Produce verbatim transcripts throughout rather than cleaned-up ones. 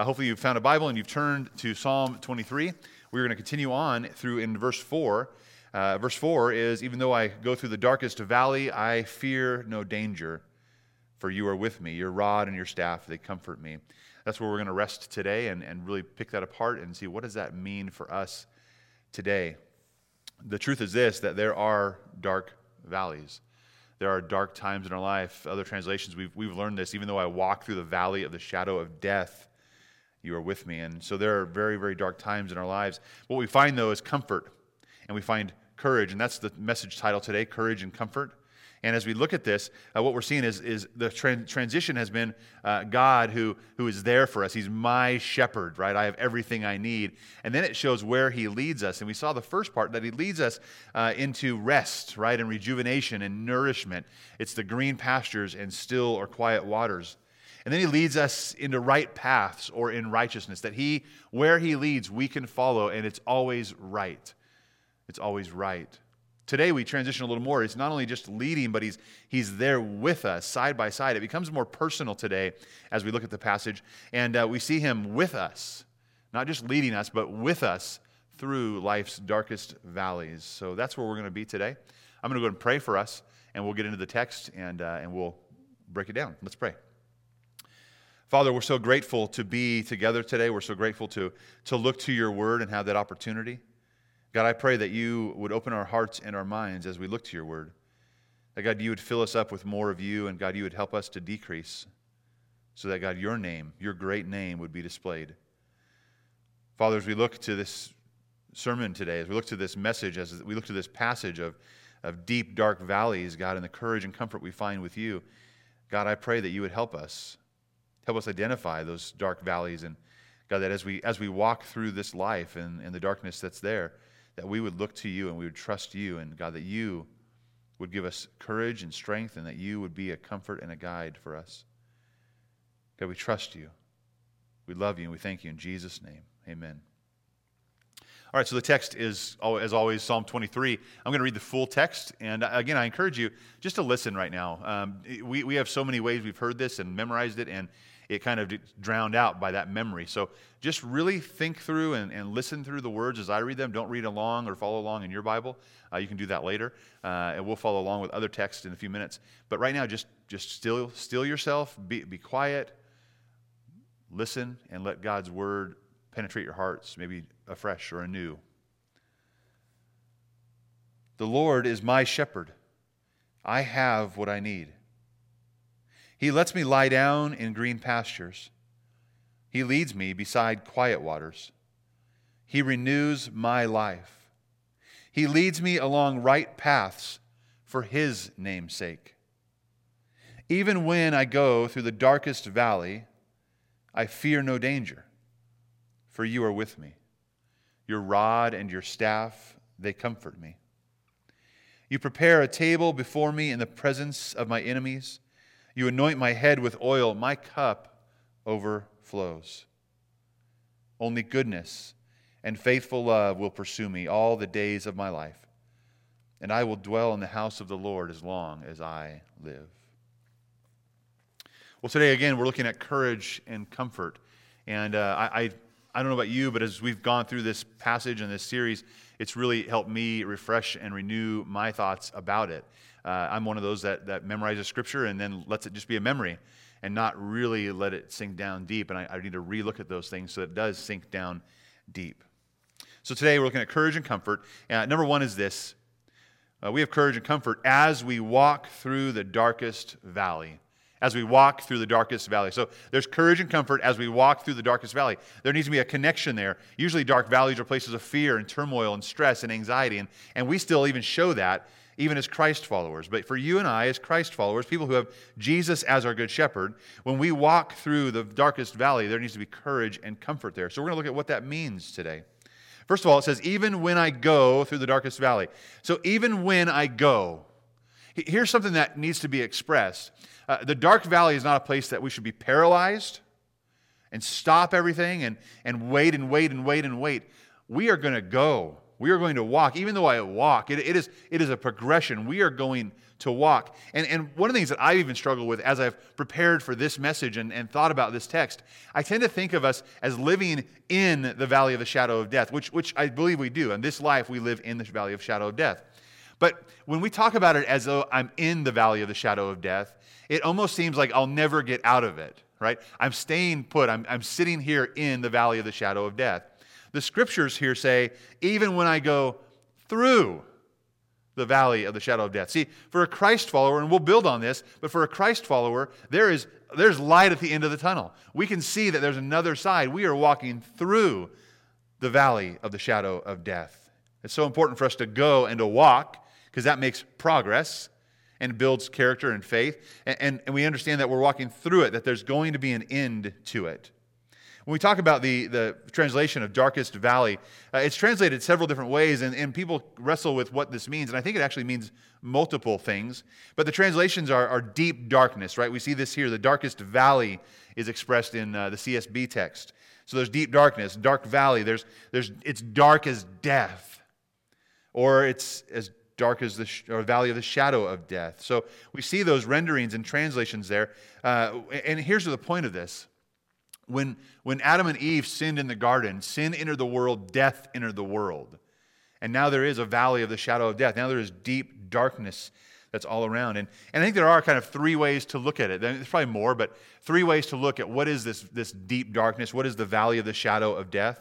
Uh, hopefully you've found a Bible and you've turned to Psalm twenty-three. We're going to continue on through in verse four. Uh, verse four is, even though I go through the darkest valley, I fear no danger, for you are with me. Your rod and your staff, they comfort me. That's where we're going to rest today and, and really pick that apart and see what does that mean for us today. The truth is this, that there are dark valleys. There are dark times in our life. Other translations, we've we've learned this. Even though I walk through the valley of the shadow of death, you are with me. And so there are very, very dark times in our lives. What we find, though, is comfort, and we find courage. And that's the message title today, Courage and Comfort. And as we look at this, uh, what we're seeing is, is the tran- transition has been uh, God who, who is there for us. He's my shepherd, right? I have everything I need. And then it shows where he leads us. And we saw the first part, that he leads us uh, into rest, right? And rejuvenation and nourishment. It's the green pastures and still or quiet waters. And then he leads us into right paths or in righteousness, that he, where he leads, we can follow, and it's always right. It's always right. Today we transition a little more. It's not only just leading, but he's he's there with us, side by side. It becomes more personal today as we look at the passage, and uh, we see him with us, not just leading us, but with us through life's darkest valleys. So that's where we're going to be today. I'm going to go ahead and pray for us, and we'll get into the text, and uh, and we'll break it down. Let's pray. Father, we're so grateful to be together today. We're so grateful to to look to your word and have that opportunity. God, I pray that you would open our hearts and our minds as we look to your word. That, God, you would fill us up with more of you, and, God, you would help us to decrease so that, God, your name, your great name would be displayed. Father, as we look to this sermon today, as we look to this message, as we look to this passage of, of deep, dark valleys, God, and the courage and comfort we find with you, God, I pray that you would help us. Help us identify those dark valleys, and, God, that as we as we walk through this life and, and the darkness that's there, that we would look to you and we would trust you, and God, that you would give us courage and strength, and that you would be a comfort and a guide for us. God, we trust you. We love you, and we thank you in Jesus' name. Amen. All right, so the text is, as always, Psalm twenty-three. I'm going to read the full text, and again, I encourage you just to listen right now. Um, we, we have so many ways we've heard this and memorized it, and it kind of drowned out by that memory. So just really think through and, and listen through the words as I read them. Don't read along or follow along in your Bible. Uh, you can do that later, uh, and we'll follow along with other texts in a few minutes. But right now, just just still still yourself, be, be quiet, listen, and let God's word penetrate your hearts, maybe afresh or anew. The Lord is my shepherd. I have what I need. He lets me lie down in green pastures. He leads me beside quiet waters. He renews my life. He leads me along right paths for his name's sake. Even when I go through the darkest valley, I fear no danger, for you are with me. Your rod and your staff, they comfort me. You prepare a table before me in the presence of my enemies. You anoint my head with oil. My cup overflows. Only goodness and faithful love will pursue me all the days of my life, and I will dwell in the house of the Lord as long as I live. Well, today, again, we're looking at courage and comfort. And uh, I, I I don't know about you, but as we've gone through this passage and this series, it's really helped me refresh and renew my thoughts about it. Uh, I'm one of those that, that memorizes Scripture and then lets it just be a memory and not really let it sink down deep. And I, I need to relook at those things so it does sink down deep. So today we're looking at courage and comfort. Uh, number one is this. Uh, we have courage and comfort as we walk through the darkest valley. As we walk through the darkest valley. So there's courage and comfort as we walk through the darkest valley. There needs to be a connection there. Usually dark valleys are places of fear and turmoil and stress and anxiety. And, and we still even show that even as Christ followers. But for you and I as Christ followers, people who have Jesus as our good shepherd, when we walk through the darkest valley, there needs to be courage and comfort there. So we're going to look at what that means today. First of all, it says, even when I go through the darkest valley. So even when I go, here's something that needs to be expressed. Uh, the dark valley is not a place that we should be paralyzed and stop everything and, and wait and wait and wait and wait. We are going to go. We are going to walk. Even though I walk, it, it is it is a progression. We are going to walk. And and one of the things that I've even struggled with as I've prepared for this message and, and thought about this text, I tend to think of us as living in the valley of the shadow of death, which which I believe we do. In this life, we live in the valley of shadow of death. But when we talk about it as though I'm in the valley of the shadow of death, it almost seems like I'll never get out of it, right? I'm staying put. I'm, I'm sitting here in the valley of the shadow of death. The scriptures here say, even when I go through the valley of the shadow of death. See, for a Christ follower, and we'll build on this, but for a Christ follower, there is there's light at the end of the tunnel. We can see that there's another side. We are walking through the valley of the shadow of death. It's so important for us to go and to walk, because that makes progress and builds character and faith. And, and, and we understand that we're walking through it, that there's going to be an end to it. When we talk about the, the translation of darkest valley, uh, it's translated several different ways, and, and people wrestle with what this means. And I think it actually means multiple things. But the translations are, are deep darkness, right? We see this here. The darkest valley is expressed in uh, the C S B text. So there's deep darkness, dark valley. There's there's it's dark as death, or it's as dark as the sh- or valley of the shadow of death. So we see those renderings and translations there. Uh, and here's the point of this. When when Adam and Eve sinned in the garden, sin entered the world, death entered the world. And now there is a valley of the shadow of death. Now there is deep darkness that's all around. And, and I think there are kind of three ways to look at it. There's probably more, but three ways to look at what is this, this deep darkness? What is the valley of the shadow of death?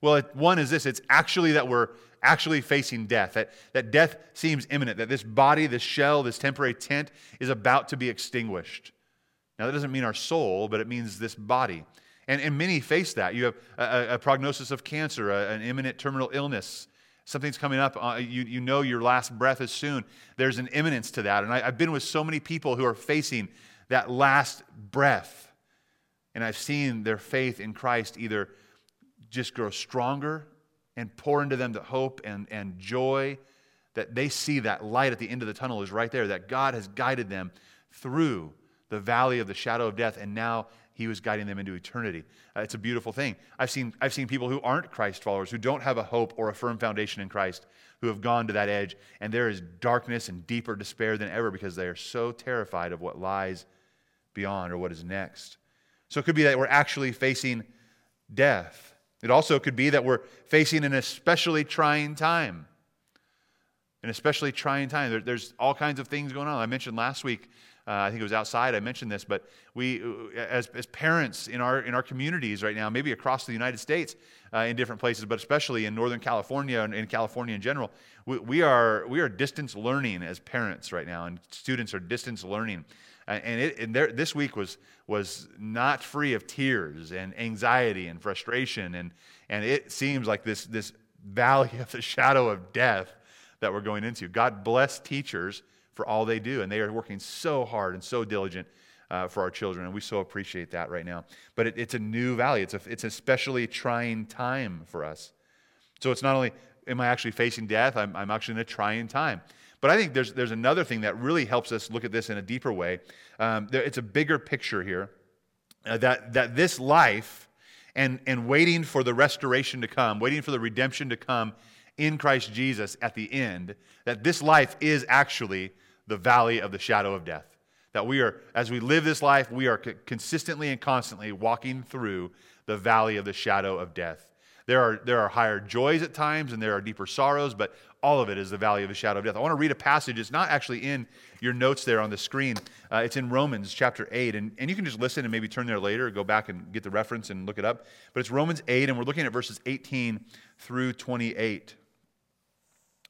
Well, it, one is this. It's actually that we're actually facing death, that, that death seems imminent, that this body, this shell, this temporary tent is about to be extinguished. Now, that doesn't mean our soul, but it means this body. And, and many face that. You have a, a prognosis of cancer, a, an imminent terminal illness. Something's coming up. Uh, you, you know your last breath is soon. There's an imminence to that. And I, I've been with so many people who are facing that last breath. And I've seen their faith in Christ either just grow stronger and pour into them the hope and, and joy that they see that light at the end of the tunnel is right there, that God has guided them through the valley of the shadow of death, and now he was guiding them into eternity. Uh, it's a beautiful thing. I've seen I've seen people who aren't Christ followers, who don't have a hope or a firm foundation in Christ, who have gone to that edge, and there is darkness and deeper despair than ever because they are so terrified of what lies beyond or what is next. So it could be that we're actually facing death. It also could be that we're facing an especially trying time. An especially trying time. There, there's all kinds of things going on. I mentioned last week, Uh, I think it was outside I mentioned this, but we, as as parents in our in our communities right now, maybe across the United States, uh, in different places, but especially in Northern California and in California in general, we, we are we are distance learning as parents right now, and students are distance learning, uh, and it and there, this week was was not free of tears and anxiety and frustration, and and it seems like this this valley of the shadow of death that we're going into. God bless teachers for all they do, and they are working so hard and so diligent uh, for our children, and we so appreciate that right now. But it, it's a new valley. It's a it's an especially trying time for us. So it's not only am I actually facing death, I'm I'm actually in a trying time. But I think there's there's another thing that really helps us look at this in a deeper way. Um, there, it's a bigger picture here uh, that that this life and and waiting for the restoration to come, waiting for the redemption to come in Christ Jesus at the end, that this life is actually the valley of the shadow of death. That we are, as we live this life, we are consistently and constantly walking through the valley of the shadow of death. There are there are higher joys at times, and there are deeper sorrows, but all of it is the valley of the shadow of death. I want to read a passage. It's not actually in your notes there on the screen. Uh, it's in Romans chapter eight, and, and you can just listen and maybe turn there later, or go back and get the reference and look it up. But it's Romans eight, and we're looking at verses eighteen through twenty-eight.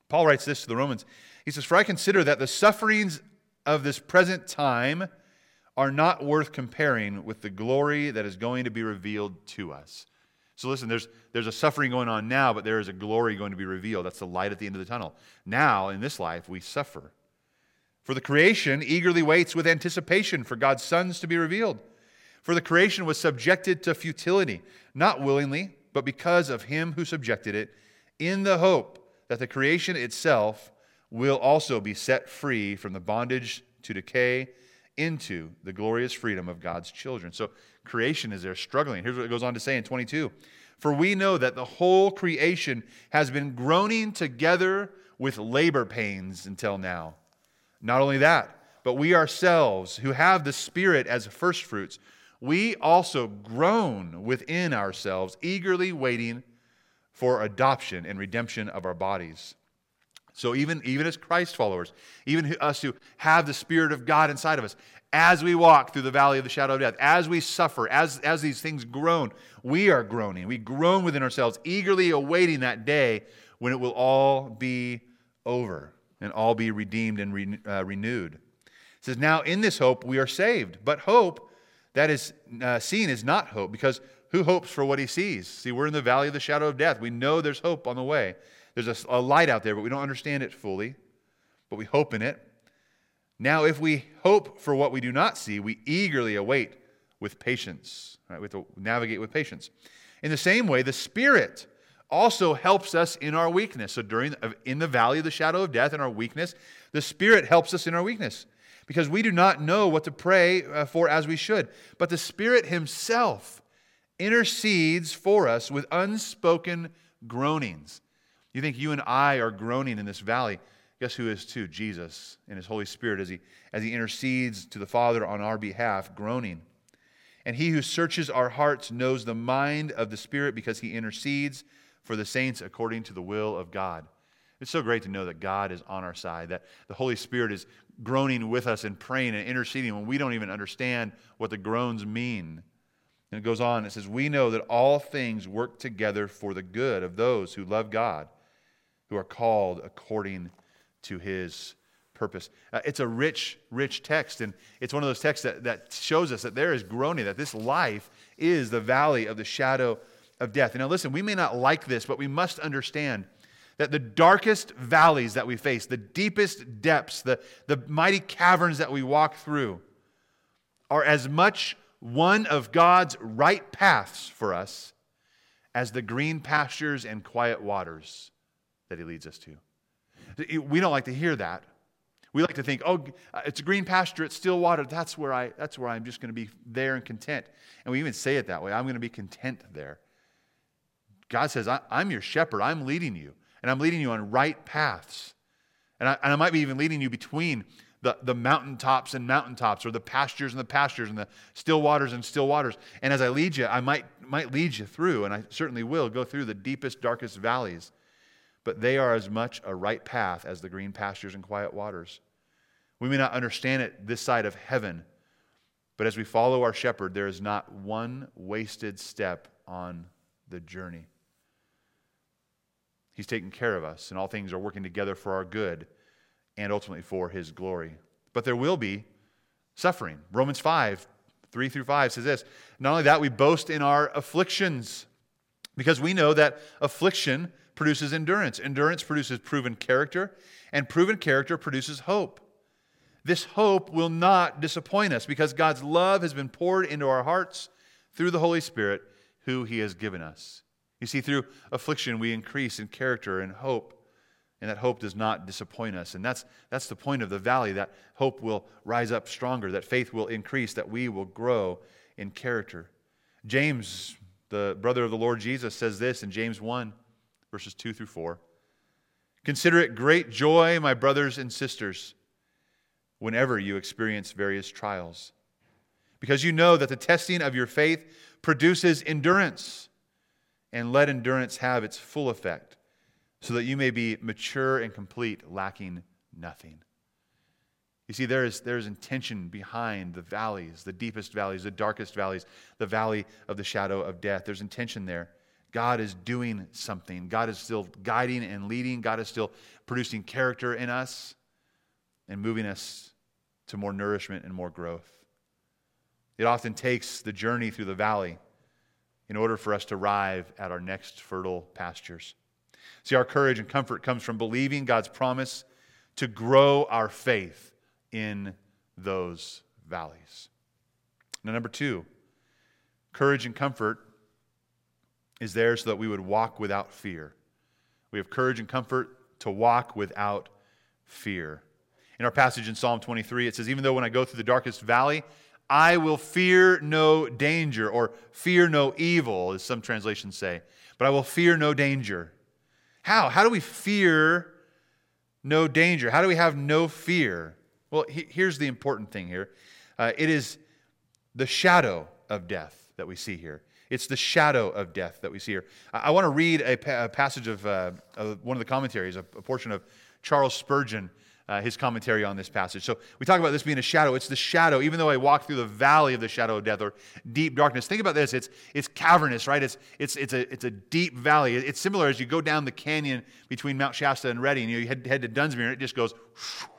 Paul writes this to the Romans. He says, "For I consider that the sufferings of this present time are not worth comparing with the glory that is going to be revealed to us." So listen, there's there's a suffering going on now, but there is a glory going to be revealed. That's the light at the end of the tunnel. Now, in this life, we suffer. "For the creation eagerly waits with anticipation for God's sons to be revealed. For the creation was subjected to futility, not willingly, but because of him who subjected it, in the hope that the creation itself will also be set free from the bondage to decay into the glorious freedom of God's children." So creation is there struggling. Here's what it goes on to say in twenty-two. For we know that the whole creation has been groaning together with labor pains until now. Not only that, but we ourselves who have the Spirit as firstfruits, we also groan within ourselves, eagerly waiting for adoption and redemption of our bodies. So even, even as Christ followers, even us who have the Spirit of God inside of us, as we walk through the valley of the shadow of death, as we suffer, as, as these things groan, we are groaning. We groan within ourselves, eagerly awaiting that day when it will all be over and all be redeemed and re, uh, renewed. It says, now in this hope we are saved, but hope that is uh, seen is not hope, because who hopes for what he sees? See, we're in the valley of the shadow of death. We know there's hope on the way. There's a, a light out there, but we don't understand it fully, but we hope in it. Now, if we hope for what we do not see, we eagerly await with patience. Right? We have to navigate with patience. In the same way, the Spirit also helps us in our weakness. So during in the valley of the shadow of death, in our weakness, the Spirit helps us in our weakness, because we do not know what to pray for as we should. But the Spirit Himself intercedes for us with unspoken groanings. You think you and I are groaning in this valley? Guess who is too? Jesus and His Holy Spirit as He as He intercedes to the Father on our behalf, groaning. And He who searches our hearts knows the mind of the Spirit, because He intercedes for the saints according to the will of God. It's so great to know that God is on our side, that the Holy Spirit is groaning with us and praying and interceding when we don't even understand what the groans mean. And it goes on, it says, we know that all things work together for the good of those who love God, who are called according to His purpose. Uh, it's a rich, rich text, and it's one of those texts that, that shows us that there is groaning, that this life is the valley of the shadow of death. And now listen, we may not like this, but we must understand that the darkest valleys that we face, the deepest depths, the, the mighty caverns that we walk through are as much one of God's right paths for us as the green pastures and quiet waters that He leads us to. We don't like to hear that. We like to think, oh, it's a green pasture, it's still water, that's where, I, that's where I'm just going to be there and content. And we even say it that way, I'm going to be content there. God says, I'm your shepherd, I'm leading you, and I'm leading you on right paths. And I, and I might be even leading you between the, the mountaintops and mountaintops, or the pastures and the pastures, and the still waters and still waters. And as I lead you, I might, might lead you through, and I certainly will go through the deepest, darkest valleys. But they are as much a right path as the green pastures and quiet waters. We may not understand it this side of heaven, but as we follow our shepherd, there is not one wasted step on the journey. He's taking care of us, and all things are working together for our good and ultimately for His glory. But there will be suffering. Romans five, three through five says this, not only that, we boast in our afflictions, because we know that affliction produces endurance. Endurance produces proven character, and proven character produces hope. This hope will not disappoint us, because God's love has been poured into our hearts through the Holy Spirit, who He has given us. You see, through affliction, we increase in character and hope, and that hope does not disappoint us. And that's, that's the point of the valley, that hope will rise up stronger, that faith will increase, that we will grow in character. James, the brother of the Lord Jesus, says this in James one, verses two through four. Consider it great joy, my brothers and sisters, whenever you experience various trials, because you know that the testing of your faith produces endurance, and let endurance have its full effect, so that you may be mature and complete, lacking nothing. You see, there is, there is intention behind the valleys, the deepest valleys, the darkest valleys, the valley of the shadow of death. There's intention there. God is doing something. God is still guiding and leading. God is still producing character in us and moving us to more nourishment and more growth. It often takes the journey through the valley in order for us to arrive at our next fertile pastures. See, our courage and comfort comes from believing God's promise to grow our faith in those valleys. Now, number two, courage and comfort is there so that we would walk without fear. We have courage and comfort to walk without fear. In our passage in Psalm twenty-three, it says, even though when I go through the darkest valley, I will fear no danger, or fear no evil, as some translations say. But I will fear no danger. How? How do we fear no danger? How do we have no fear? Well, he, here's the important thing here. Uh, it is the shadow of death that we see here. It's the shadow of death that we see here. I, I want to read a, pa- a passage of, uh, of one of the commentaries, a, a portion of Charles Spurgeon, uh, his commentary on this passage. So we talk about this being a shadow. It's the shadow, even though I walk through the valley of the shadow of death or deep darkness. Think about this. It's it's cavernous, right? It's it's it's a it's a deep valley. It's similar as you go down the canyon between Mount Shasta and Redding. You head, head to Dunsmuir, and it just goes,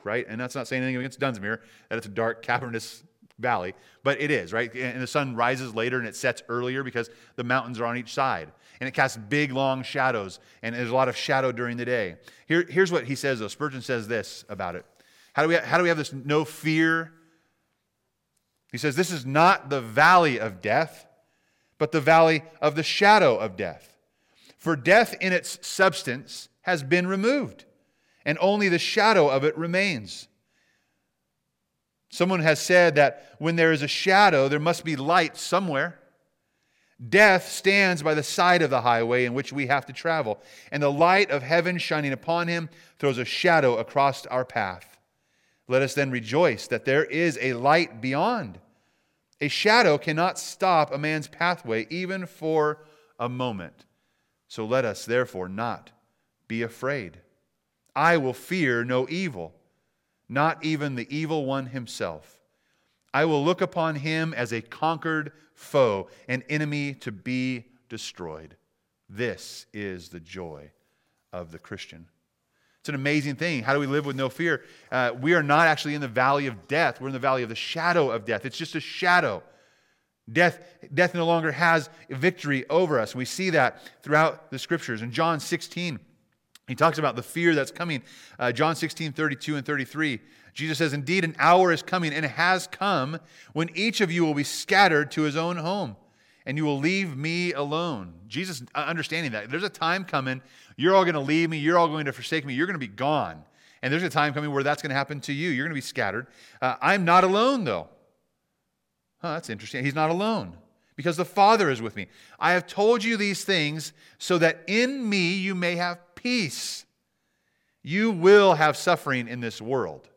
right? And that's not saying anything against Dunsmuir, that it's a dark, cavernous valley, but it is, right? And the sun rises later and it sets earlier because the mountains are on each side. And it casts big, long shadows, and there's a lot of shadow during the day. Here, here's what he says, though. Spurgeon says this about it. How do we, how do we have this no fear? He says, this is not the valley of death, but the valley of the shadow of death. For death in its substance has been removed, and only the shadow of it remains. Someone has said that when there is a shadow, there must be light somewhere. Death stands by the side of the highway in which we have to travel, and the light of heaven shining upon him throws a shadow across our path. Let us then rejoice that there is a light beyond. A shadow cannot stop a man's pathway even for a moment. So let us therefore not be afraid. I will fear no evil, not even the evil one himself. I will look upon him as a conquered foe, an enemy to be destroyed. This is the joy of the Christian. It's an amazing thing. How do we live with no fear? Uh, we are not actually in the valley of death. We're in the valley of the shadow of death. It's just a shadow. Death, death no longer has victory over us. We see that throughout the Scriptures. In John sixteen, he talks about the fear that's coming. Uh, John sixteen, thirty-two and thirty-three, Jesus says, indeed, an hour is coming and has come when each of you will be scattered to his own home, and you will leave me alone. Jesus, understanding that, there's a time coming, you're all going to leave me, you're all going to forsake me, you're going to be gone. And there's a time coming where that's going to happen to you. You're going to be scattered. Uh, I'm not alone, though. Huh, that's interesting. He's not alone, because the Father is with me. I have told you these things so that in me you may have peace. You will have suffering in this world.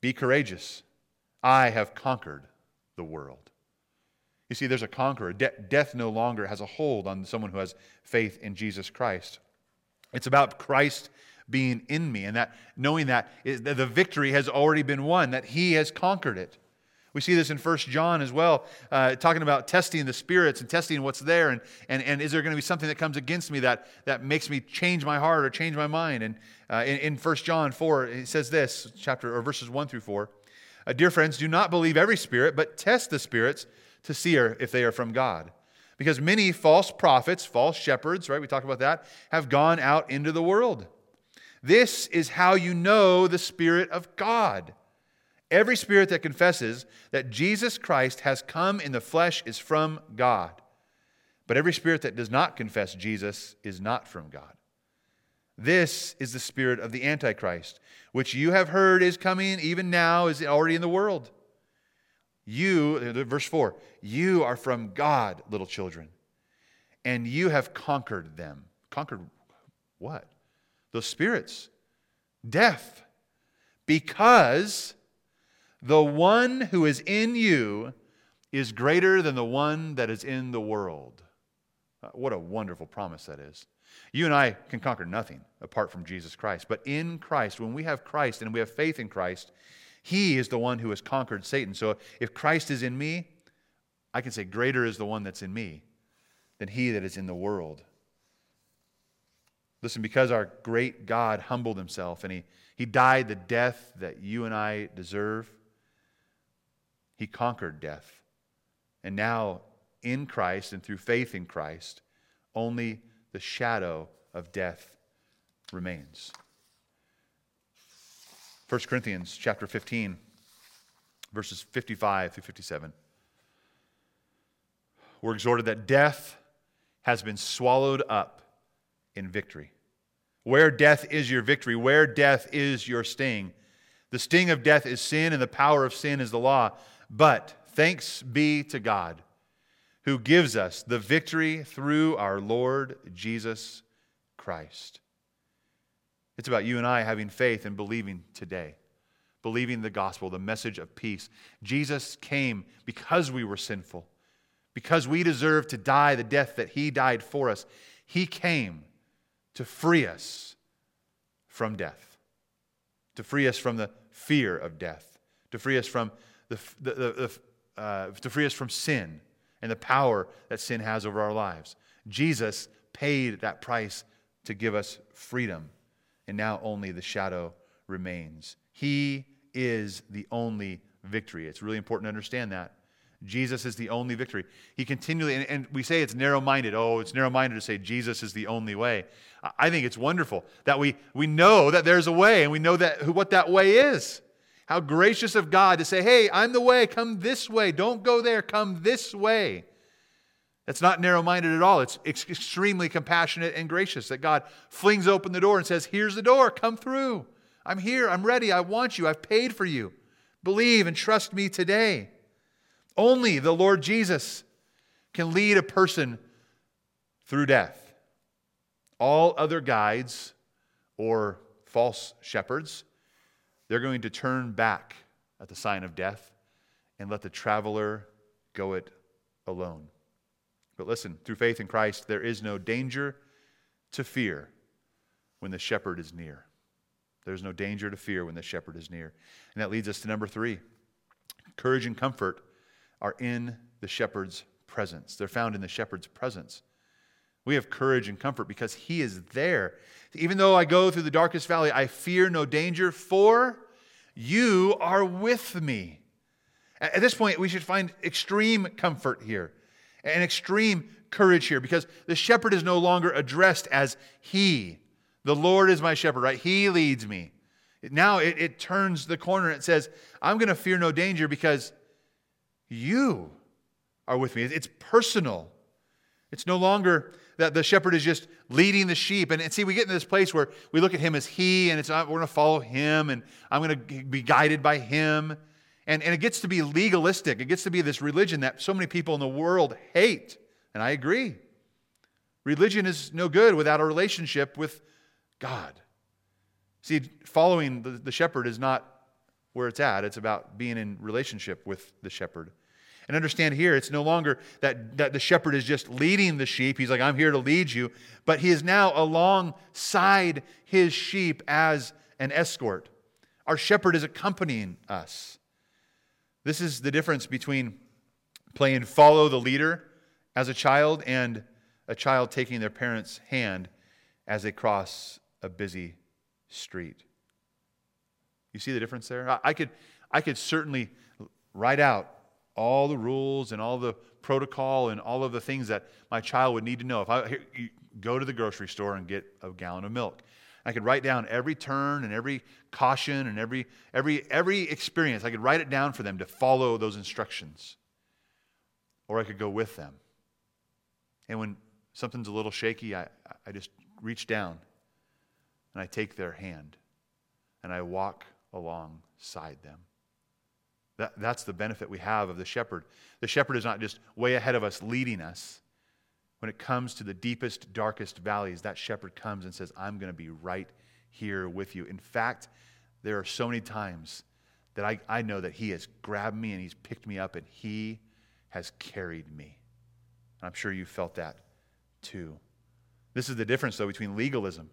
Be courageous. I have conquered the world. You see, there's a conqueror. De- death no longer has a hold on someone who has faith in Jesus Christ. It's about Christ being in me, and that knowing that, is, that the victory has already been won, that He has conquered it. We see this in First John as well, uh, talking about testing the spirits and testing what's there, and and, and is there going to be something that comes against me that, that makes me change my heart or change my mind? And uh, in, in First John four, it says this, chapter or verses one through four, uh, dear friends, do not believe every spirit, but test the spirits to see if they are from God. Because many false prophets, false shepherds, right, we talk about that, have gone out into the world. This is how you know the Spirit of God. Every spirit that confesses that Jesus Christ has come in the flesh is from God. But every spirit that does not confess Jesus is not from God. This is the spirit of the Antichrist, which you have heard is coming, even now is already in the world. You, verse four, you are from God, little children, and you have conquered them. Conquered what? Those spirits. Death. Because the one who is in you is greater than the one that is in the world. What a wonderful promise that is. You and I can conquer nothing apart from Jesus Christ. But in Christ, when we have Christ and we have faith in Christ, He is the one who has conquered Satan. So if Christ is in me, I can say greater is the one that's in me than he that is in the world. Listen, because our great God humbled Himself and He, he died the death that you and I deserve, He conquered death. And now in Christ and through faith in Christ, only the shadow of death remains. First Corinthians chapter fifteen, verses fifty-five through fifty-seven. We're exhorted that death has been swallowed up in victory. Where death is your victory, where death is your sting, The sting of death is sin, and the power of sin is the law. But thanks be to God, who gives us the victory through our Lord Jesus Christ. It's about you and I having faith and believing today. Believing the gospel, the message of peace. Jesus came because we were sinful, because we deserved to die the death that He died for us. He came to free us from death, to free us from the fear of death, to free us from the, the, the uh, to free us from sin and the power that sin has over our lives. Jesus paid that price to give us freedom, and now only the shadow remains. He is the only victory. It's really important to understand that. Jesus is the only victory. He continually, and, and we say it's narrow-minded. Oh, it's narrow-minded to say Jesus is the only way. I think it's wonderful that we, we know that there's a way, and we know that what that way is. How gracious of God to say, hey, I'm the way, come this way. Don't go there, come this way. That's not narrow-minded at all. It's ex- extremely compassionate and gracious that God flings open the door and says, here's the door, come through. I'm here, I'm ready, I want you, I've paid for you. Believe and trust me today. Only the Lord Jesus can lead a person through death. All other guides or false shepherds, they're going to turn back at the sign of death and let the traveler go it alone. But listen, through faith in Christ, there is no danger to fear when the shepherd is near. There's no danger to fear when the shepherd is near. And that leads us to number three. Courage and comfort are in the shepherd's presence. They're found in the shepherd's presence. We have courage and comfort because he is there. Even though I go through the darkest valley, I fear no danger, for you are with me. At this point, we should find extreme comfort here and extreme courage here, because the shepherd is no longer addressed as he. The Lord is my shepherd, right? He leads me. Now it, it turns the corner and it says, I'm going to fear no danger because you are with me. It's personal. It's no longer that the shepherd is just leading the sheep. And, and see, we get into this place where we look at him as he, and it's we're going to follow him, and I'm going to be guided by him. And, and it gets to be legalistic. It gets to be this religion that so many people in the world hate. And I agree. Religion is no good without a relationship with God. See, following the, the shepherd is not where it's at. It's about being in relationship with the shepherd. And understand here, it's no longer that, that the shepherd is just leading the sheep. He's like, I'm here to lead you. But he is now alongside his sheep as an escort. Our shepherd is accompanying us. This is the difference between playing follow the leader as a child and a child taking their parents' hand as they cross a busy street. You see the difference there? I could, I could certainly write out all the rules and all the protocol and all of the things that my child would need to know. If I here, you go to the grocery store and get a gallon of milk, I could write down every turn and every caution and every every every experience. I could write it down for them to follow those instructions, or I could go with them. And when something's a little shaky, I I just reach down and I take their hand and I walk alongside them. That, that's the benefit we have of the shepherd. The shepherd is not just way ahead of us leading us. When it comes to the deepest, darkest valleys, that shepherd comes and says, I'm going to be right here with you. In fact, there are so many times that I, I know that he has grabbed me and he's picked me up and he has carried me. And I'm sure you felt that too. This is the difference, though, between legalism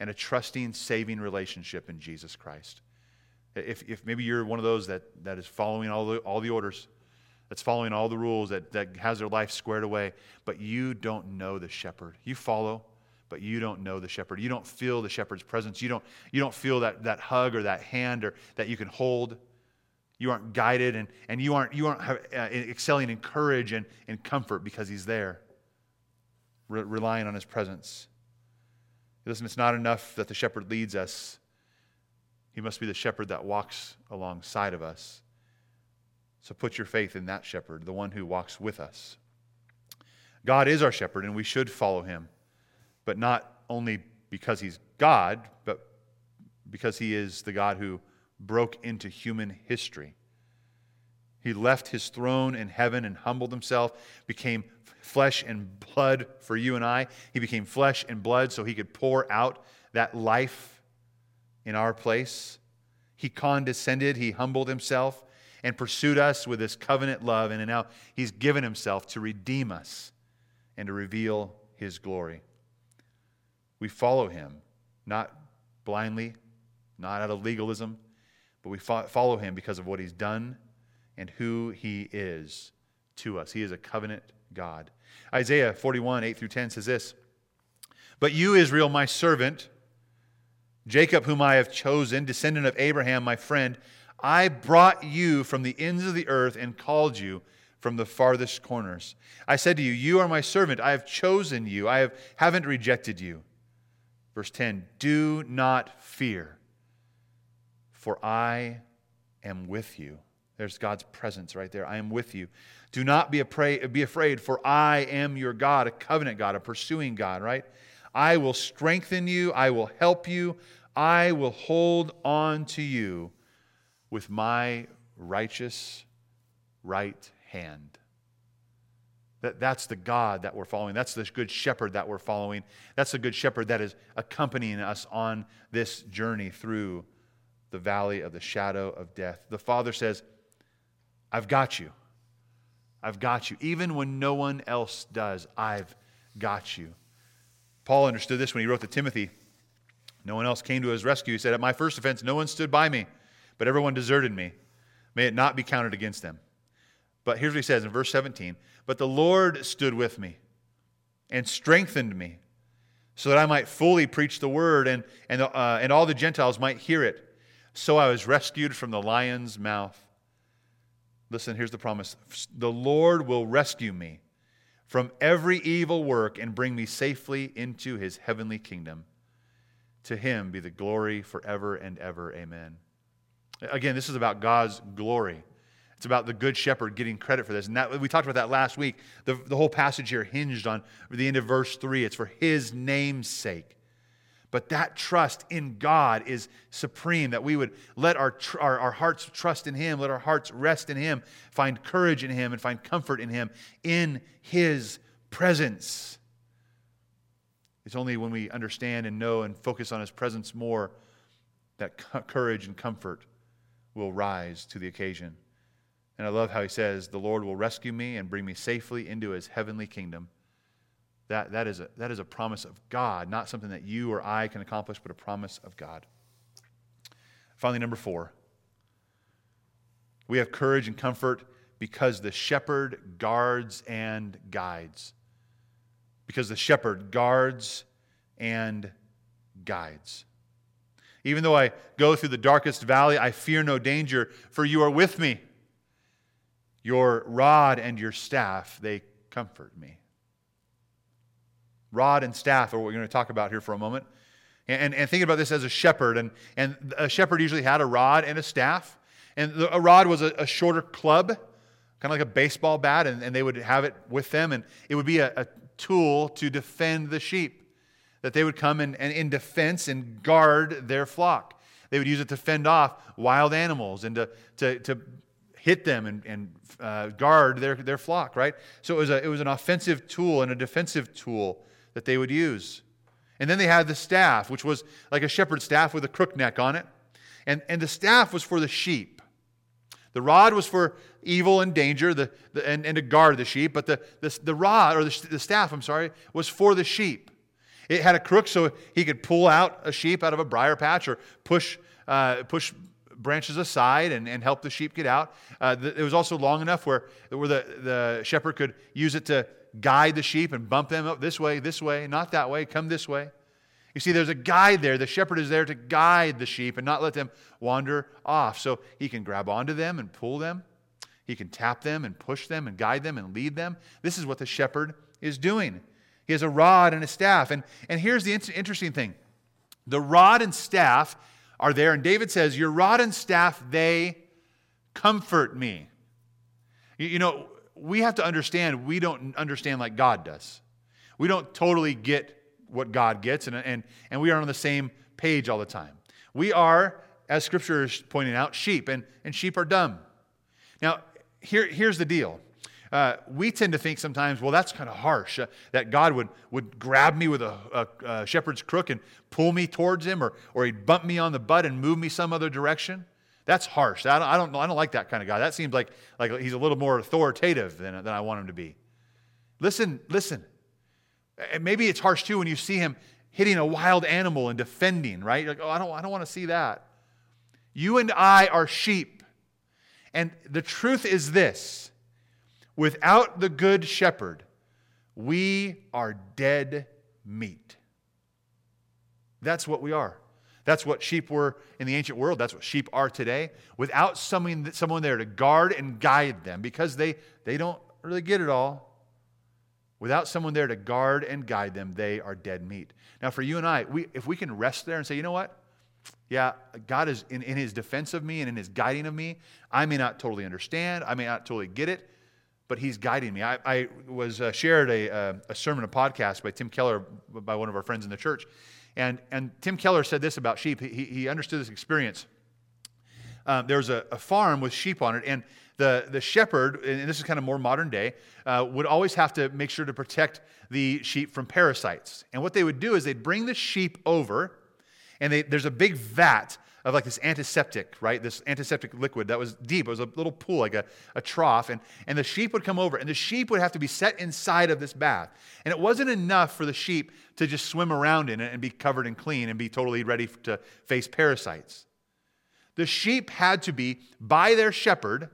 and a trusting, saving relationship in Jesus Christ. If, if maybe you're one of those that, that is following all the, all the orders, that's following all the rules, that, that has their life squared away, but you don't know the shepherd. You follow, but you don't know the shepherd. You don't feel the shepherd's presence. You don't, you don't feel that, that hug or that hand or that you can hold. You aren't guided, and, and you aren't, you aren't uh, excelling in courage and in comfort because he's there, relying on his presence. Listen, it's not enough that the shepherd leads us. He must be the shepherd that walks alongside of us. So put your faith in that shepherd, the one who walks with us. God is our shepherd, and we should follow him, but not only because he's God, but because he is the God who broke into human history. He left his throne in heaven and humbled himself, became flesh and blood for you and I. He became flesh and blood so he could pour out that life in our place. He condescended, he humbled himself, and pursued us with his covenant love. And now he's given himself to redeem us and to reveal his glory. We follow him, not blindly, not out of legalism, but we fo- follow him because of what he's done and who he is to us. He is a covenant God. Isaiah forty-one, eight through ten says this, "But you, Israel, my servant, Jacob, whom I have chosen, descendant of Abraham, my friend, I brought you from the ends of the earth and called you from the farthest corners. I said to you, you are my servant. I have chosen you. I have, haven't rejected you." Verse ten, "Do not fear, for I am with you." There's God's presence right there. I am with you. "Do not be afraid, be afraid, for I am your God," a covenant God, a pursuing God, right? "I will strengthen you. I will help you. I will hold on to you with my righteous right hand." That, that's the God that we're following. That's the good shepherd that we're following. That's the good shepherd that is accompanying us on this journey through the valley of the shadow of death. The Father says, "I've got you. I've got you. Even when no one else does, I've got you." Paul understood this when he wrote to Timothy. No one else came to his rescue. He said, "At my first offense, no one stood by me, but everyone deserted me. May it not be counted against them." But here's what he says in verse seventeen. "But the Lord stood with me and strengthened me so that I might fully preach the word and, and, uh, and all the Gentiles might hear it. So I was rescued from the lion's mouth." Listen, here's the promise. "The Lord will rescue me from every evil work and bring me safely into his heavenly kingdom. To him be the glory forever and ever. Amen." Again, this is about God's glory. It's about the good shepherd getting credit for this. And that, we talked about that last week. The, the whole passage here hinged on the end of verse three. It's for his name's sake. But that trust in God is supreme, that we would let our, tr- our, our hearts trust in him, let our hearts rest in him, find courage in him, and find comfort in him, in his presence. It's only when we understand and know and focus on his presence more that co- courage and comfort will rise to the occasion. And I love how he says, "The Lord will rescue me and bring me safely into his heavenly kingdom." That, that, is a, that is a promise of God, not something that you or I can accomplish, but a promise of God. Finally, number four. We have courage and comfort because the shepherd guards and guides. Because the shepherd guards and guides. "Even though I go through the darkest valley, I fear no danger, for you are with me. Your rod and your staff, they comfort me." Rod and staff are what we're going to talk about here for a moment. And, and, and thinking about this as a shepherd, and, and a shepherd usually had a rod and a staff. And the, a rod was a, a shorter club, kind of like a baseball bat, and, and they would have it with them. And it would be a, a tool to defend the sheep, that they would come and, and in defense and guard their flock. They would use it to fend off wild animals and to, to, to hit them and, and uh, guard their, their flock, right? So it was, a, it was an offensive tool and a defensive tool that they would use. And then they had the staff, which was like a shepherd's staff with a crook neck on it. And, and the staff was for the sheep. The rod was for evil and danger the, the, and, and to guard the sheep. But the, the, the rod, or the, the staff, I'm sorry, was for the sheep. It had a crook so he could pull out a sheep out of a briar patch or push uh, push branches aside and, and help the sheep get out. Uh, the, it was also long enough where, where the, the shepherd could use it to guide the sheep and bump them up this way, this way, not that way, come this way. You see, there's a guide there. The shepherd is there to guide the sheep and not let them wander off. So he can grab onto them and pull them. He can tap them and push them and guide them and lead them. This is what the shepherd is doing. He has a rod and a staff. And, and here's the in- interesting thing. The rod and staff are there. And David says, "Your rod and staff, they comfort me." You, you know, we have to understand, we don't understand like God does. We don't totally get what God gets, and, and, and we aren't on the same page all the time. We are as Scripture is pointing out, sheep, and, and sheep are dumb. Now, here, here's the deal. Uh, we tend to think sometimes, well, that's kind of harsh, uh, that God would, would grab me with a, a, a shepherd's crook and pull me towards him, or, or he'd bump me on the butt and move me some other direction. That's harsh. I don't, I don't, I don't like that kind of guy. That seems like, like he's a little more authoritative than, than I want him to be. Listen, listen. And maybe it's harsh too when you see him hitting a wild animal and defending, right? You're like, oh, I don't, I don't want to see that. You and I are sheep. And the truth is this. Without the good shepherd, we are dead meat. That's what we are. That's what sheep were in the ancient world. That's what sheep are today. Without someone, someone there to guard and guide them, because they, they don't really get it all. Without someone there to guard and guide them, they are dead meat. Now for you and I, we if we can rest there and say, you know what? Yeah, God is in, in his defense of me and in his guiding of me. I may not totally understand. I may not totally get it, but he's guiding me. I, I was uh, shared a, uh, a sermon, a podcast by Tim Keller, by one of our friends in the church. And and Tim Keller said this about sheep. He he understood this experience. Um, there was a, a farm with sheep on it, and the, the shepherd, and this is kind of more modern day, uh, would always have to make sure to protect the sheep from parasites. And what they would do is they'd bring the sheep over, and they, there's a big vat of like this antiseptic, right? This antiseptic liquid that was deep. It was a little pool, like a, a trough, and, and the sheep would come over, and the sheep would have to be set inside of this bath. And it wasn't enough for the sheep to just swim around in it and be covered and clean and be totally ready to face parasites. The sheep had to be, by their shepherd,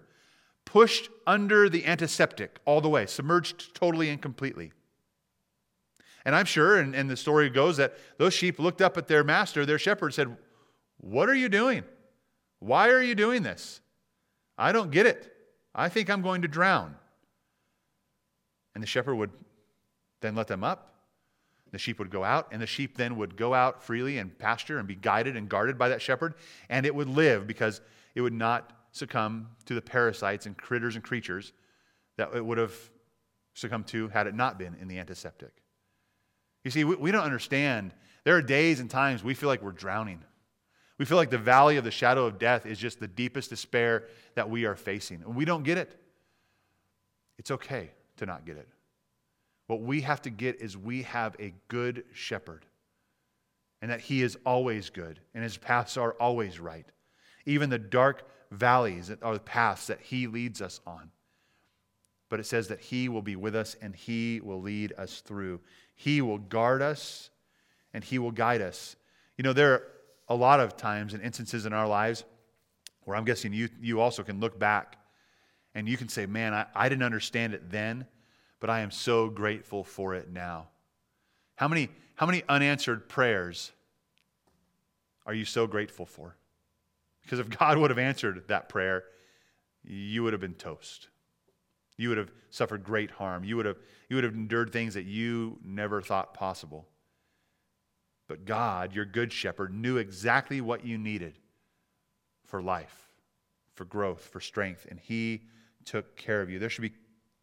pushed under the antiseptic all the way, submerged totally and completely. And I'm sure, and, and the story goes, that those sheep looked up at their master, their shepherd, said, "What are you doing? Why are you doing this? I don't get it. I think I'm going to drown." And the shepherd would then let them up. The sheep would go out, and the sheep then would go out freely and pasture and be guided and guarded by that shepherd, and it would live because it would not succumb to the parasites and critters and creatures that it would have succumbed to had it not been in the antiseptic. You see, we, we don't understand. There are days and times we feel like we're drowning. We feel like the valley of the shadow of death is just the deepest despair that we are facing. And we don't get it. It's okay to not get it. What we have to get is we have a good shepherd, and that he is always good and his paths are always right. Even the dark valleys are the paths that he leads us on. But it says that he will be with us and he will lead us through. He will guard us and he will guide us. You know, there are a lot of times and instances in our lives where I'm guessing you, you also can look back and you can say, man, I, I didn't understand it then, but I am so grateful for it now. How many, how many unanswered prayers are you so grateful for? Because if God would have answered that prayer, you would have been toast. You would have suffered great harm. You would have, you would have endured things that you never thought possible. But God, your good shepherd, knew exactly what you needed for life, for growth, for strength, and he took care of you. There should be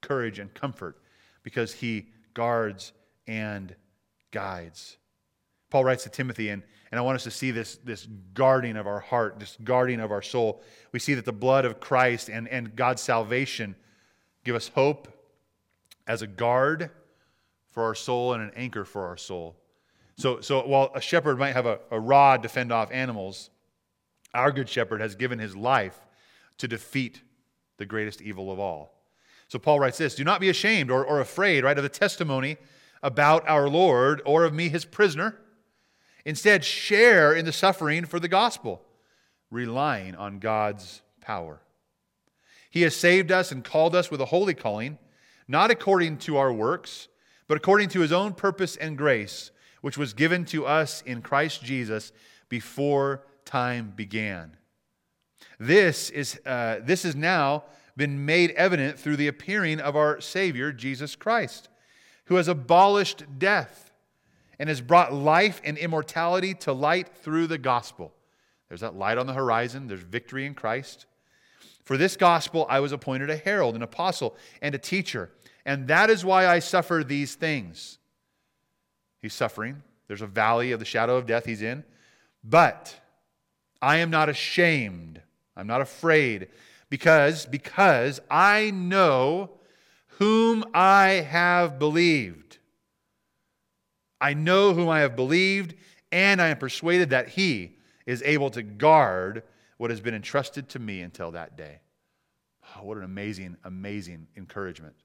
courage and comfort, because he guards and guides. Paul writes to Timothy, and, and I want us to see this, this guarding of our heart, this guarding of our soul. We see that the blood of Christ and, and God's salvation give us hope as a guard for our soul and an anchor for our soul. So, so while a shepherd might have a, a rod to fend off animals, our good shepherd has given his life to defeat the greatest evil of all. So Paul writes this, do not be ashamed or, or afraid, right, of the testimony about our Lord or of me, his prisoner. Instead, share in the suffering for the gospel, relying on God's power. He has saved us and called us with a holy calling, not according to our works, but according to his own purpose and grace, which was given to us in Christ Jesus before time began. This is uh, this is now been made evident through the appearing of our Savior, Jesus Christ, who has abolished death and has brought life and immortality to light through the gospel. There's that light on the horizon. There's victory in Christ. For this gospel I was appointed a herald, an apostle, and a teacher, and that is why I suffer these things. He's suffering. There's a valley of the shadow of death he's in, but I am not ashamed. I'm not afraid because, because I know whom I have believed. I know whom I have believed, and I am persuaded that He is able to guard what has been entrusted to me until that day. Oh, what an amazing, amazing encouragement.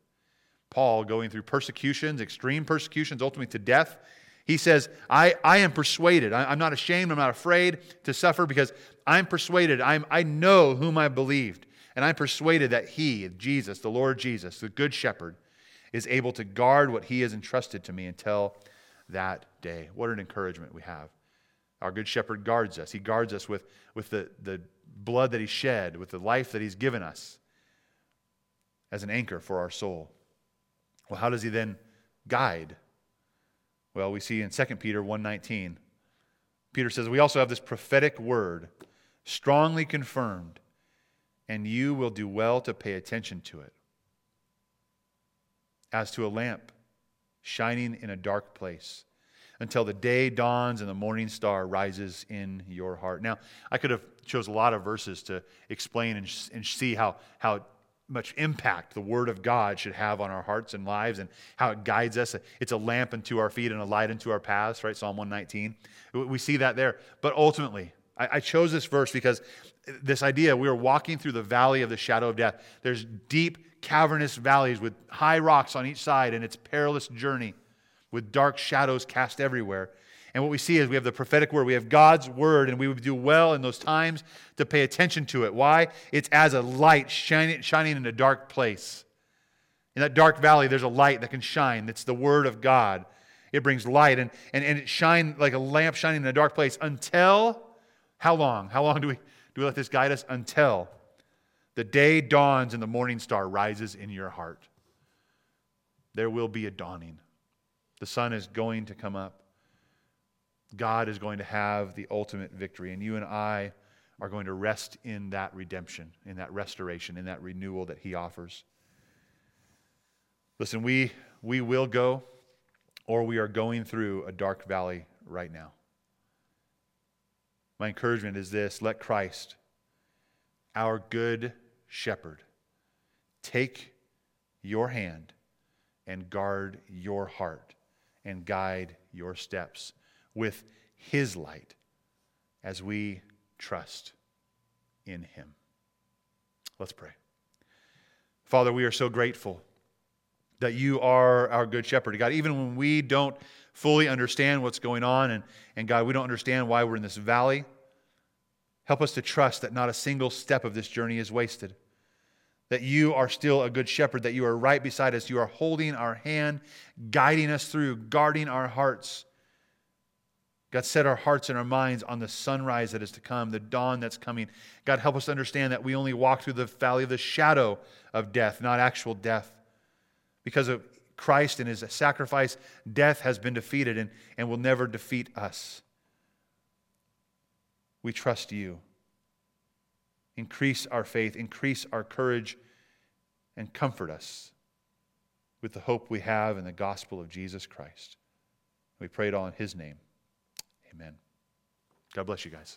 Paul, going through persecutions, extreme persecutions, ultimately to death, he says, I, I am persuaded. I, I'm not ashamed. I'm not afraid to suffer because I'm persuaded. I'm, I know whom I believed. And I'm persuaded that He, Jesus, the Lord Jesus, the Good Shepherd, is able to guard what He has entrusted to me until that day. What an encouragement we have. Our Good Shepherd guards us. He guards us with, with the, the blood that He shed, with the life that He's given us as an anchor for our soul. Well, how does He then guide? Well, we see in Second Peter one nineteen, Peter says, we also have this prophetic word, strongly confirmed, and you will do well to pay attention to it, as to a lamp shining in a dark place, until the day dawns and the morning star rises in your heart. Now, I could have chose a lot of verses to explain and, and see how, how much impact the Word of God should have on our hearts and lives and how it guides us. It's a lamp unto our feet and a light unto our paths, right? Psalm one nineteen. We see that there. But ultimately, I chose this verse because this idea, we are walking through the valley of the shadow of death. There's deep, cavernous valleys with high rocks on each side, and it's a perilous journey with dark shadows cast everywhere. And what we see is we have the prophetic word. We have God's word, and we would do well in those times to pay attention to it. Why? It's as a light shining, shining in a dark place. In that dark valley, there's a light that can shine. It's the Word of God. It brings light, and, and, and it shines like a lamp shining in a dark place until, how long? How long do we, do we let this guide us? Until the day dawns and the morning star rises in your heart. There will be a dawning. The sun is going to come up. God is going to have the ultimate victory, and you and I are going to rest in that redemption, in that restoration, in that renewal that He offers. Listen, we we will go, or we are going through a dark valley right now. My encouragement is this: let Christ, our Good Shepherd, take your hand and guard your heart and guide your steps with His light as we trust in Him. Let's pray. Father, we are so grateful that You are our Good Shepherd. God, even when we don't fully understand what's going on, and, and God, we don't understand why we're in this valley, help us to trust that not a single step of this journey is wasted, that You are still a Good Shepherd, that You are right beside us. You are holding our hand, guiding us through, guarding our hearts. God, set our hearts and our minds on the sunrise that is to come, the dawn that's coming. God, help us understand that we only walk through the valley of the shadow of death, not actual death. Because of Christ and His sacrifice, death has been defeated and, and will never defeat us. We trust You. Increase our faith, increase our courage, and comfort us with the hope we have in the gospel of Jesus Christ. We pray it all in His name. Amen. God bless you guys.